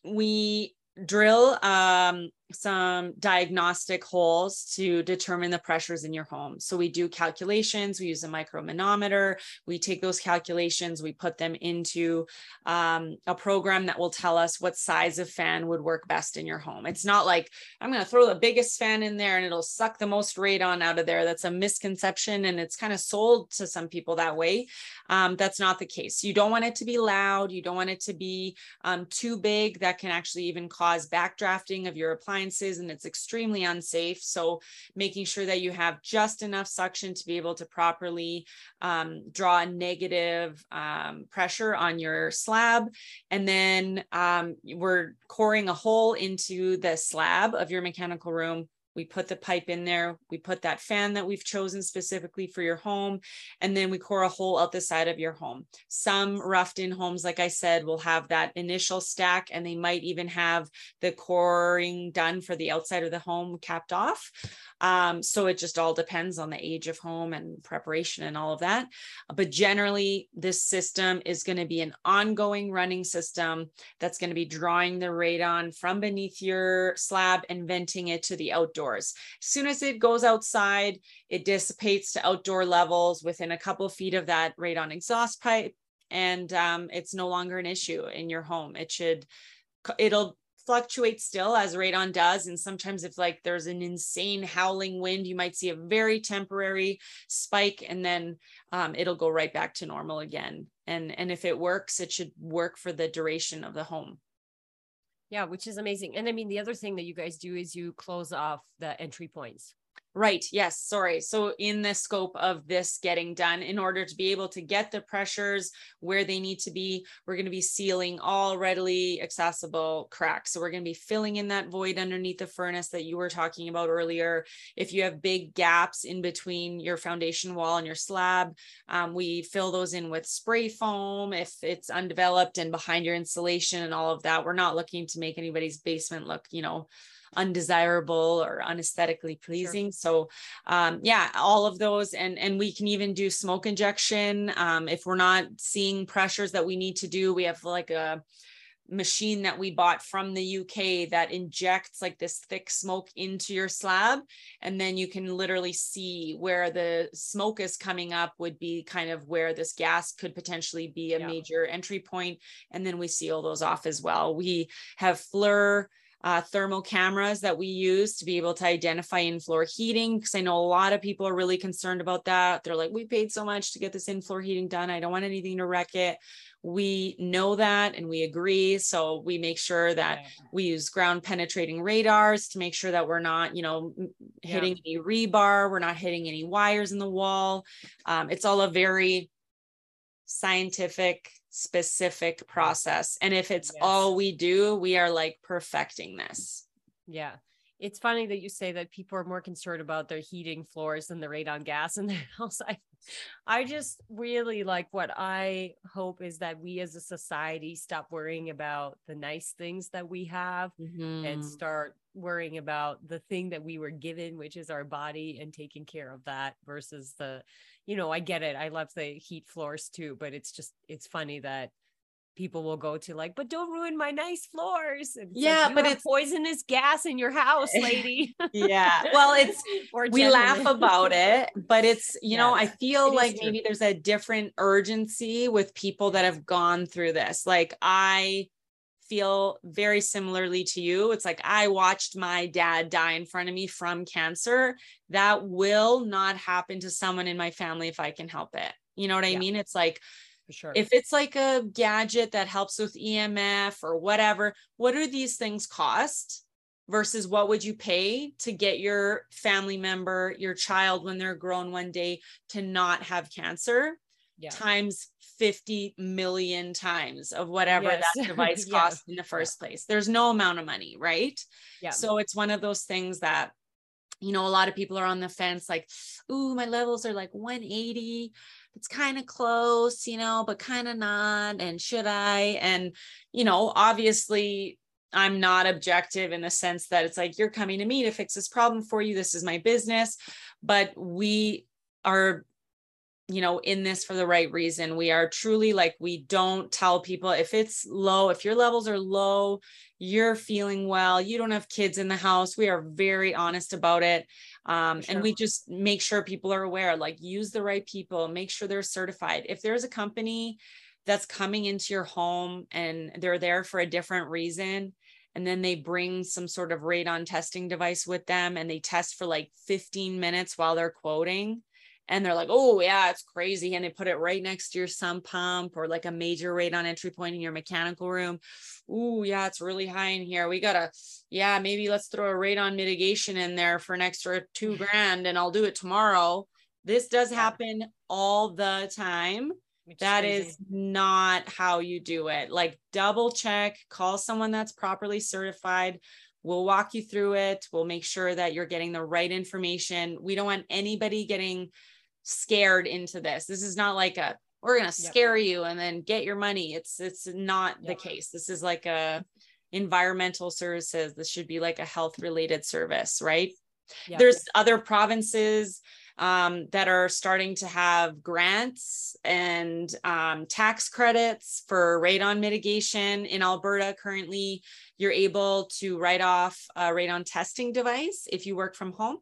we drill um, some diagnostic holes to determine the pressures in your home. So we do calculations, we use a micromanometer, we take those calculations, we put them into um, a program that will tell us what size of fan would work best in your home. It's not like, I'm going to throw the biggest fan in there and it'll suck the most radon out of there. That's a misconception, and it's kind of sold to some people that way. Um, that's not the case. You don't want it to be loud. You don't want it to be um, too big. That can actually even cause backdrafting of your appliances, and it's extremely unsafe. So making sure that you have just enough suction to be able to properly um, draw a negative um, pressure on your slab. And then um, we're coring a hole into the slab of your mechanical room. We put the pipe in there, we put that fan that we've chosen specifically for your home, and then we core a hole out the side of your home. Some roughed in homes, like I said, will have that initial stack, and they might even have the coring done for the outside of the home capped off. Um, so it just all depends on the age of home and preparation and all of that. But generally, this system is going to be an ongoing running system that's going to be drawing the radon from beneath your slab and venting it to the outdoor. As soon as it goes outside, it dissipates to outdoor levels within a couple of feet of that radon exhaust pipe, and um, it's no longer an issue in your home. It should, it'll fluctuate still as radon does, and sometimes if like there's an insane howling wind, you might see a very temporary spike, and then um, it'll go right back to normal again. And and if it works, it should work for the duration of the home. Yeah, which is amazing. And I mean, the other thing that you guys do is you close off the entry points. Right. Yes. Sorry. So in the scope of this getting done, in order to be able to get the pressures where they need to be, we're going to be sealing all readily accessible cracks. So we're going to be filling in that void underneath the furnace that you were talking about earlier. If you have big gaps in between your foundation wall and your slab, um, we fill those in with spray foam. If it's undeveloped and behind your insulation and all of that, we're not looking to make anybody's basement look, you know, undesirable or unaesthetically pleasing. Sure. So um, yeah, all of those. And, and we can even do smoke injection. Um, if we're not seeing pressures that we need to do, we have like a machine that we bought from the U K that injects like this thick smoke into your slab, and then you can literally see where the smoke is coming up would be kind of where this gas could potentially be a yeah. major entry point, and then we seal those off as well. We have FLIR Uh, thermal cameras that we use to be able to identify in-floor heating, because I know a lot of people are really concerned about that. They're like, we paid so much to get this in-floor heating done. I don't want anything to wreck it. We know that and we agree. So we make sure that yeah. we use ground penetrating radars to make sure that we're not, you know, hitting yeah. any rebar, we're not hitting any wires in the wall. Um, it's all a very scientific specific process, and if it's yes. all we do, we are like perfecting this. Yeah, it's funny that you say that people are more concerned about their heating floors than the radon gas in their house. I, I just really like what I hope is that we as a society stop worrying about the nice things that we have mm-hmm. and start worrying about the thing that we were given, which is our body, and taking care of that versus the, you know, I get it. I love the heat floors too, but it's just, it's funny that people will go to like, but don't ruin my nice floors. And yeah, like, but it's poisonous gas in your house, lady. Yeah. Well, it's, we laugh about it, but it's, you yeah, know, I feel like maybe there's a different urgency with people that have gone through this. Like I feel very similarly to you. It's like, I watched my dad die in front of me from cancer. That will not happen to someone in my family if I can help it. You know what I yeah. mean? It's like, for sure. If it's like a gadget that helps with E M F or whatever, what are these things cost versus what would you pay to get your family member, your child when they're grown one day to not have cancer yeah. times fifty million times of whatever yes. that device costs yeah. in the first yeah. place. There's no amount of money, right? Yeah. So it's one of those things that, you know, a lot of people are on the fence, like, ooh, my levels are like one eighty. It's kind of close, you know, but kind of not. And should I? And, you know, obviously I'm not objective in the sense that it's like, you're coming to me to fix this problem for you. This is my business, but we are, you know, in this for the right reason. We are truly like, we don't tell people if it's low, if your levels are low, you're feeling well, you don't have kids in the house. We are very honest about it. Um, sure. And we just make sure people are aware, like use the right people, make sure they're certified. If there's a company that's coming into your home and they're there for a different reason, and then they bring some sort of radon testing device with them and they test for like fifteen minutes while they're quoting, and they're like, oh yeah, it's crazy. And they put it right next to your sump pump or like a major radon entry point in your mechanical room. Ooh, yeah, it's really high in here. We gotta, yeah, maybe let's throw a radon mitigation in there for an extra two grand and I'll do it tomorrow. This does happen all the time. Which that is, is not how you do it. Like double check, call someone that's properly certified. We'll walk you through it. We'll make sure that you're getting the right information. We don't want anybody getting scared into this. This is not like a, we're going to yep. scare you and then get your money. It's, it's not yep. the case. This is like a environmental services. This should be like a health related service, right? Yep. There's other provinces um, that are starting to have grants and um, tax credits for radon mitigation. In Alberta currently, you're able to write off a radon testing device if you work from home.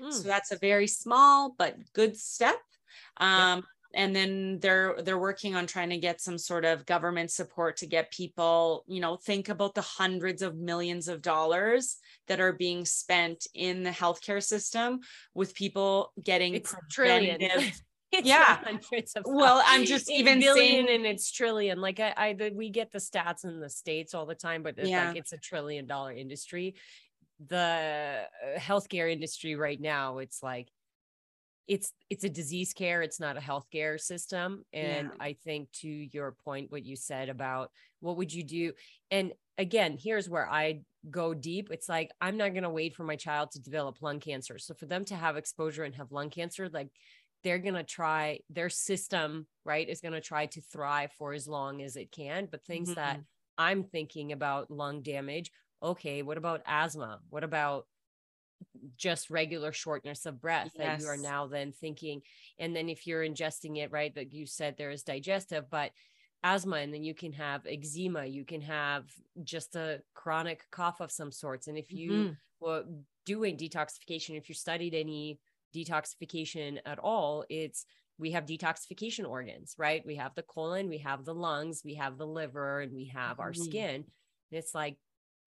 Mm. So that's a very small but good step. Um, yep. And then they're they're working on trying to get some sort of government support to get people, you know, think about the hundreds of millions of dollars that are being spent in the healthcare system with people getting it's preventative. It's yeah. Hundreds of well, I'm just even billion saying, and it's trillion. Like I, I, the, we get the stats in the States all the time, but it's yeah. like it's a trillion dollar industry. The healthcare industry right now, it's like, it's, it's a disease care. It's not a healthcare system. And yeah. I think to your point, what you said about what would you do? And again, here's where I go deep. It's like, I'm not going to wait for my child to develop lung cancer. So for them to have exposure and have lung cancer, like they're going to try, their system, right, is going to try to thrive for as long as it can. But things mm-hmm. that I'm thinking about lung damage, okay, what about asthma? What about just regular shortness of breath yes. that you are now then thinking? And then if you're ingesting it, right, that like you said there is digestive, but asthma, and then you can have eczema, you can have just a chronic cough of some sorts. And if you mm-hmm. were doing detoxification, if you studied any detoxification at all, it's, we have detoxification organs, right? We have the colon, we have the lungs, we have the liver, and we have our mm-hmm. skin. And it's like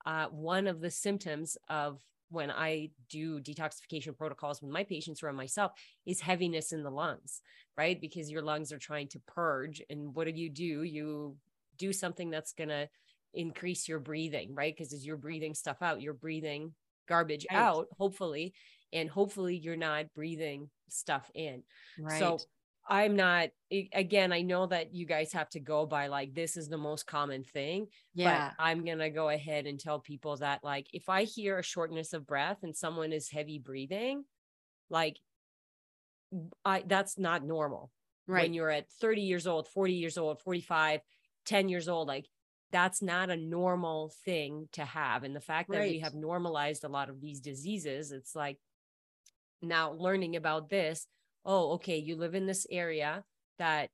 uh, one of the symptoms of when I do detoxification protocols with my patients or myself is heaviness in the lungs, right? Because your lungs are trying to purge. And what do you do? You do something that's going to increase your breathing, right? Because as you're breathing stuff out, you're breathing garbage right. out, hopefully. And hopefully you're not breathing stuff in. Right. So I'm not, again, I know that you guys have to go by like, this is the most common thing, yeah. but I'm going to go ahead and tell people that like, if I hear a shortness of breath and someone is heavy breathing, like I, that's not normal. Right. When you're at thirty years old, forty years old, forty-five, ten years old, like that's not a normal thing to have. And the fact right. that we have normalized a lot of these diseases, it's like now learning about this, oh, okay, you live in this area that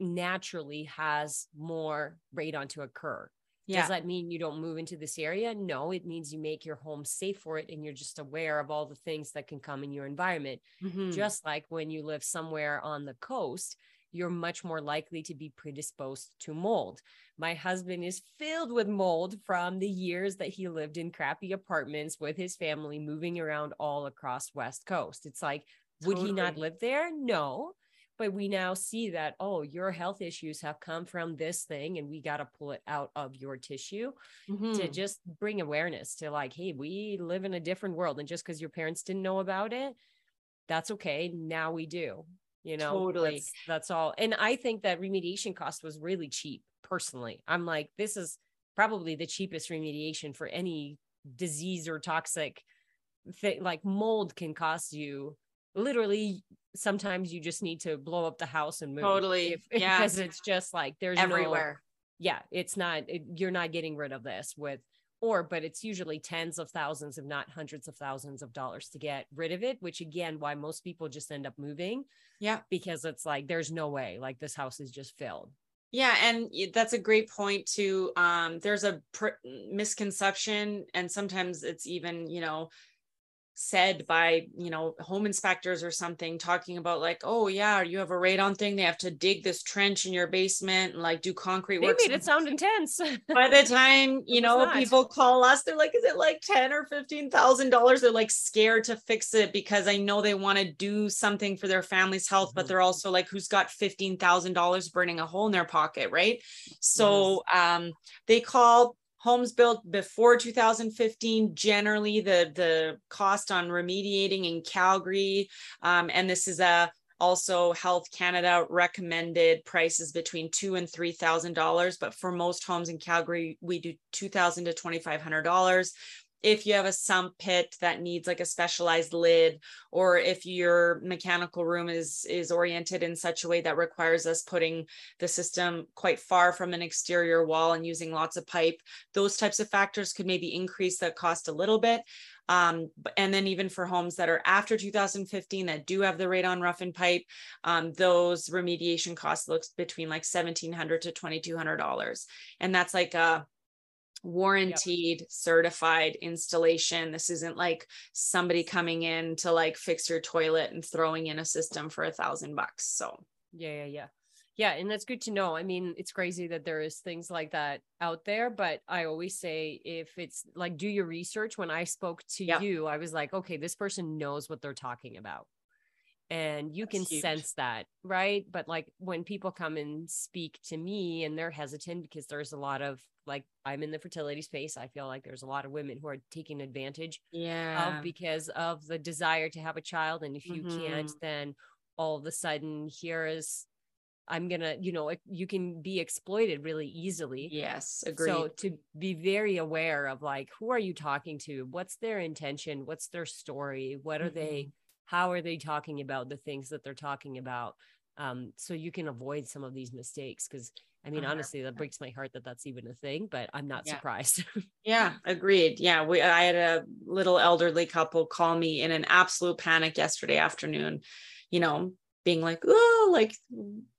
naturally has more radon to occur. Yeah. Does that mean you don't move into this area? No, it means you make your home safe for it and you're just aware of all the things that can come in your environment. Mm-hmm. Just like when you live somewhere on the coast, you're much more likely to be predisposed to mold. My husband is filled with mold from the years that he lived in crappy apartments with his family, moving around all across West Coast. It's like, would totally. He not live there? No. But we now see that, oh, your health issues have come from this thing and we got to pull it out of your tissue mm-hmm. to just bring awareness to like, hey, we live in a different world. And just because your parents didn't know about it, that's okay. Now we do, you know, totally. Like, that's all. And I think that remediation cost was really cheap personally. I'm like, this is probably the cheapest remediation for any disease or toxic thing. Like mold can cost you literally, sometimes you just need to blow up the house and move. Totally. If, yeah. Because it's just like, there's everywhere. No, yeah. It's not, it, you're not getting rid of this with, or, but it's usually tens of thousands, if not hundreds of thousands of dollars to get rid of it, which again, why most people just end up moving. Yeah. Because it's like, there's no way, like this house is just filled. Yeah. And that's a great point too. Um, there's a pr- misconception and sometimes it's even, you know, said by, you know, home inspectors or something talking about like, oh yeah, you have a radon thing. They have to dig this trench in your basement and like do concrete work. They made it sound intense. By the time, you know, people call us, they're like, is it like ten or fifteen thousand dollars? They're like scared to fix it because I know they want to do something for their family's health, mm-hmm. but they're also like, who's got fifteen thousand dollars burning a hole in their pocket, right? So yes. um, they call homes built before two thousand fifteen, generally the, the cost on remediating in Calgary. Um, and this is a, also Health Canada recommended prices between two and three thousand dollars. But for most homes in Calgary, we do two thousand to twenty-five hundred dollars. If you have a sump pit that needs like a specialized lid, or if your mechanical room is, is oriented in such a way that requires us putting the system quite far from an exterior wall and using lots of pipe, those types of factors could maybe increase the cost a little bit. Um, and then even for homes that are after two thousand fifteen that do have the radon rough and pipe, um, those remediation costs looks between like seventeen hundred to twenty-two hundred dollars. And that's like a warranted, yep. certified installation. This isn't like somebody coming in to like fix your toilet and throwing in a system for a thousand bucks. So yeah, yeah, yeah. Yeah. And that's good to know. I mean, it's crazy that there is things like that out there, but I always say if it's like, do your research. When I spoke to yep. you, I was like, okay, this person knows what they're talking about. And you that's can huge. Sense that. Right. But like when people come and speak to me and they're hesitant because there's a lot of like, I'm in the fertility space. I feel like there's a lot of women who are taking advantage yeah. of because of the desire to have a child. And if you mm-hmm. can't, then all of a sudden here is, I'm going to, you know, you can be exploited really easily. Yes. Agreed. So to be very aware of like, who are you talking to? What's their intention? What's their story? What are mm-hmm. they, how are they talking about the things that they're talking about? Um, so you can avoid some of these mistakes. Cause I mean, honestly, that breaks my heart that that's even a thing, but I'm not yeah. surprised. Yeah. Agreed. Yeah. We, I had a little elderly couple call me in an absolute panic yesterday afternoon, you know, being like, oh, like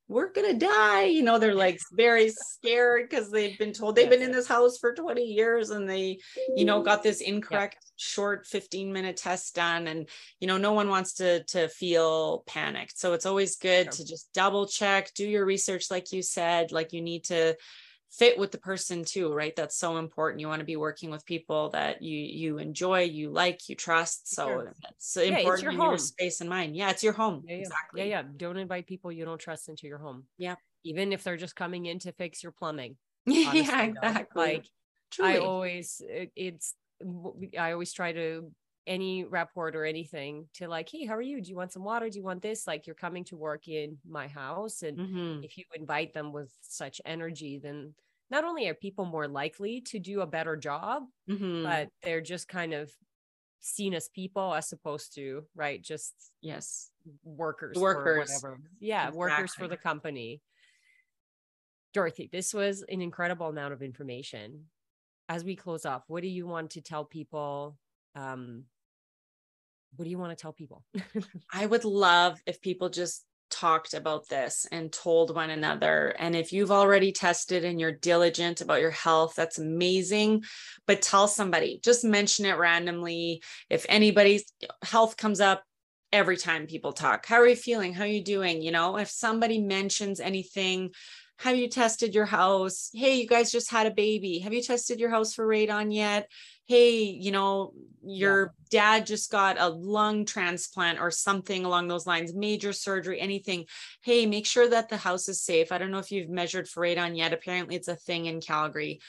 we're gonna die, you know, they're like very scared because they've been told they've been in this house for twenty years and they, you know, got this incorrect yeah. short fifteen minute test done, and you know, no one wants to to feel panicked. So it's always good sure. to just double check, do your research, like you said, like you need to fit with the person too, right? That's so important. You want to be working with people that you you enjoy, you like, you trust. So sure. that's yeah, important. It's your, in home. Your space and mind. Yeah, it's your home. Yeah, yeah. Exactly. Yeah, yeah. Don't invite people you don't trust into your home. Yeah. Even if they're just coming in to fix your plumbing. Honestly, yeah, exactly. Like Truly. I always, it, it's, I always try to any rapport or anything to like, hey, how are you? Do you want some water? Do you want this? Like, you're coming to work in my house. And mm-hmm. if you invite them with such energy, then not only are people more likely to do a better job, mm-hmm. but they're just kind of seen as people as opposed to, right? Just yes, workers, workers, whatever. Yeah, exactly. Workers for the company. Dorothy, this was an incredible amount of information. As we close off, what do you want to tell people? Um, what do you want to tell people? I would love if people just talked about this and told one another. And if you've already tested and you're diligent about your health, that's amazing. But tell somebody, just mention it randomly. If anybody's health comes up every time people talk, how are you feeling? How are you doing? You know, if somebody mentions anything, have you tested your house? Hey, you guys just had a baby. Have you tested your house for radon yet? Hey, you know, your yeah. dad just got a lung transplant or something along those lines, major surgery, anything. Hey, make sure that the house is safe. I don't know if you've measured for radon yet. Apparently it's a thing in Calgary.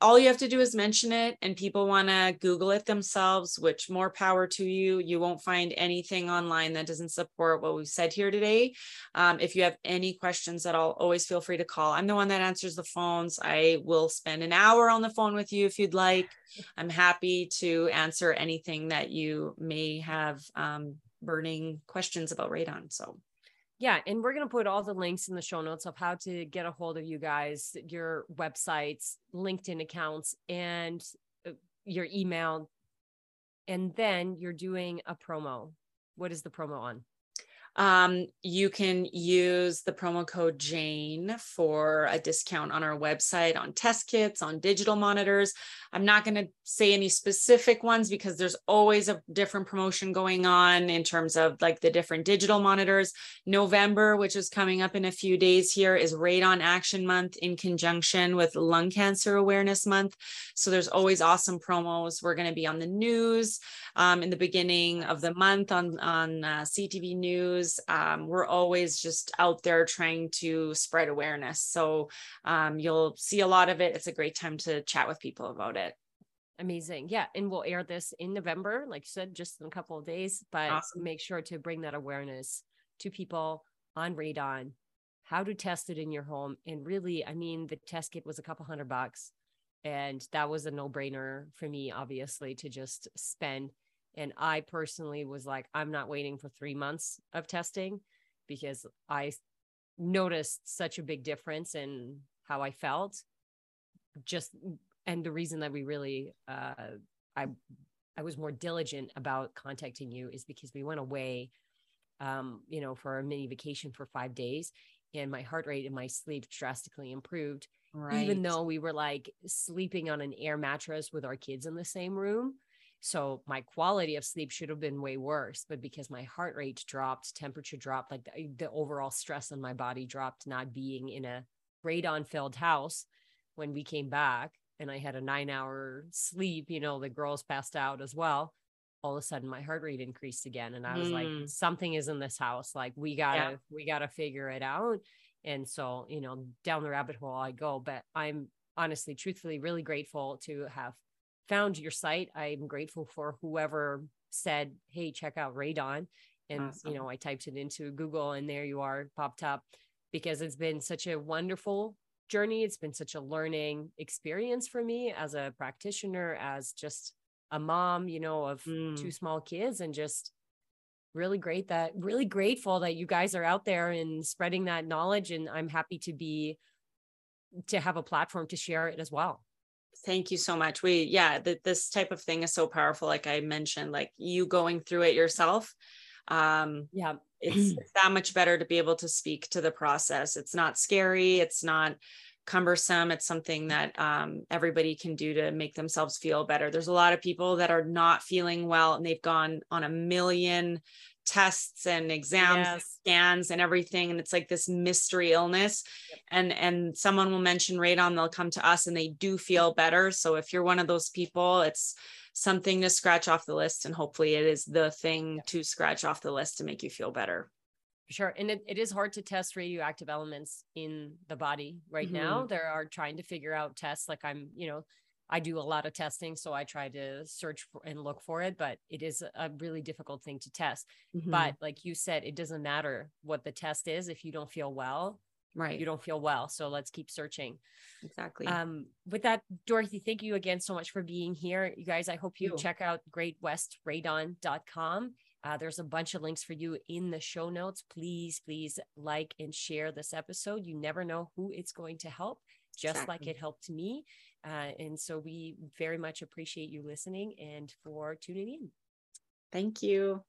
All you have to do is mention it, and people want to Google it themselves, which more power to you. You won't find anything online that doesn't support what we've said here today. Um, if you have any questions at all, always feel free to call. I'm the one that answers the phones. I will spend an hour on the phone with you if you'd like. I'm happy to answer anything that you may have um, burning questions about radon. So yeah. And we're going to put all the links in the show notes of how to get a hold of you guys, your websites, LinkedIn accounts, and your email. And then you're doing a promo. What is the promo on? Um, you can use the promo code Jane for a discount on our website, on test kits, on digital monitors. I'm not going to say any specific ones because there's always a different promotion going on in terms of like the different digital monitors. November, which is coming up in a few days here, is Radon Action Month in conjunction with Lung Cancer Awareness Month. So there's always awesome promos. We're going to be on the news, um, in the beginning of the month on, on uh, C T V News. Um, we're always just out there trying to spread awareness. So um, you'll see a lot of it. It's a great time to chat with people about it. Amazing. Yeah. And we'll air this in November, like you said, just in a couple of days, but awesome. Make sure to bring that awareness to people on radon, how to test it in your home. And really, I mean, the test kit was a couple hundred bucks, and that was a no-brainer for me, obviously, to just spend. And I personally was like, I'm not waiting for three months of testing, because I noticed such a big difference in how I felt. Just, and the reason that we really, uh, I, I was more diligent about contacting you is because we went away, um, you know, for a mini vacation for five days, and my heart rate in my sleep drastically improved, right. Even though we were like sleeping on an air mattress with our kids in the same room. So my quality of sleep should have been way worse, but because my heart rate dropped, temperature dropped, like the, the overall stress on my body dropped, not being in a radon filled house when we came back, and I had a nine hour sleep, you know, the girls passed out as well. All of a sudden my heart rate increased again. And I was mm. like, something is in this house. Like we gotta, yeah. we gotta figure it out. And so, you know, down the rabbit hole I go, but I'm honestly, truthfully, really grateful to have found your site. I'm grateful for whoever said, hey, check out radon. And, awesome. You know, I typed it into Google and there you are, popped up, because it's been such a wonderful journey. It's been such a learning experience for me as a practitioner, as just a mom, you know, of mm. two small kids, and just really great that really grateful that you guys are out there and spreading that knowledge. And I'm happy to be, to have a platform to share it as well. Thank you so much. We, yeah, th- this type of thing is so powerful. Like I mentioned, like you going through it yourself. Um, yeah. It's that much better to be able to speak to the process. It's not scary. It's not cumbersome. It's something that um, everybody can do to make themselves feel better. There's a lot of people that are not feeling well, and they've gone on a million tests and exams, yes. and scans and everything. And it's like this mystery illness. Yep. And, and someone will mention radon, they'll come to us and they do feel better. So if you're one of those people, it's something to scratch off the list. And hopefully it is the thing yep. to scratch off the list to make you feel better. Sure. And it, it is hard to test radioactive elements in the body right mm-hmm. now. There are trying to figure out tests. Like I'm, you know, I do a lot of testing, so I try to search for and look for it, but it is a really difficult thing to test. Mm-hmm. But like you said, it doesn't matter what the test is. If you don't feel well, right. you don't feel well. So let's keep searching. Exactly. Um, with that, Dorothy, thank you again so much for being here. You guys, I hope you, you. check out great west radon dot com. Uh, there's a bunch of links for you in the show notes. Please, please like and share this episode. You never know who it's going to help, just exactly. like it helped me. Uh, and so we very much appreciate you listening and for tuning in. Thank you.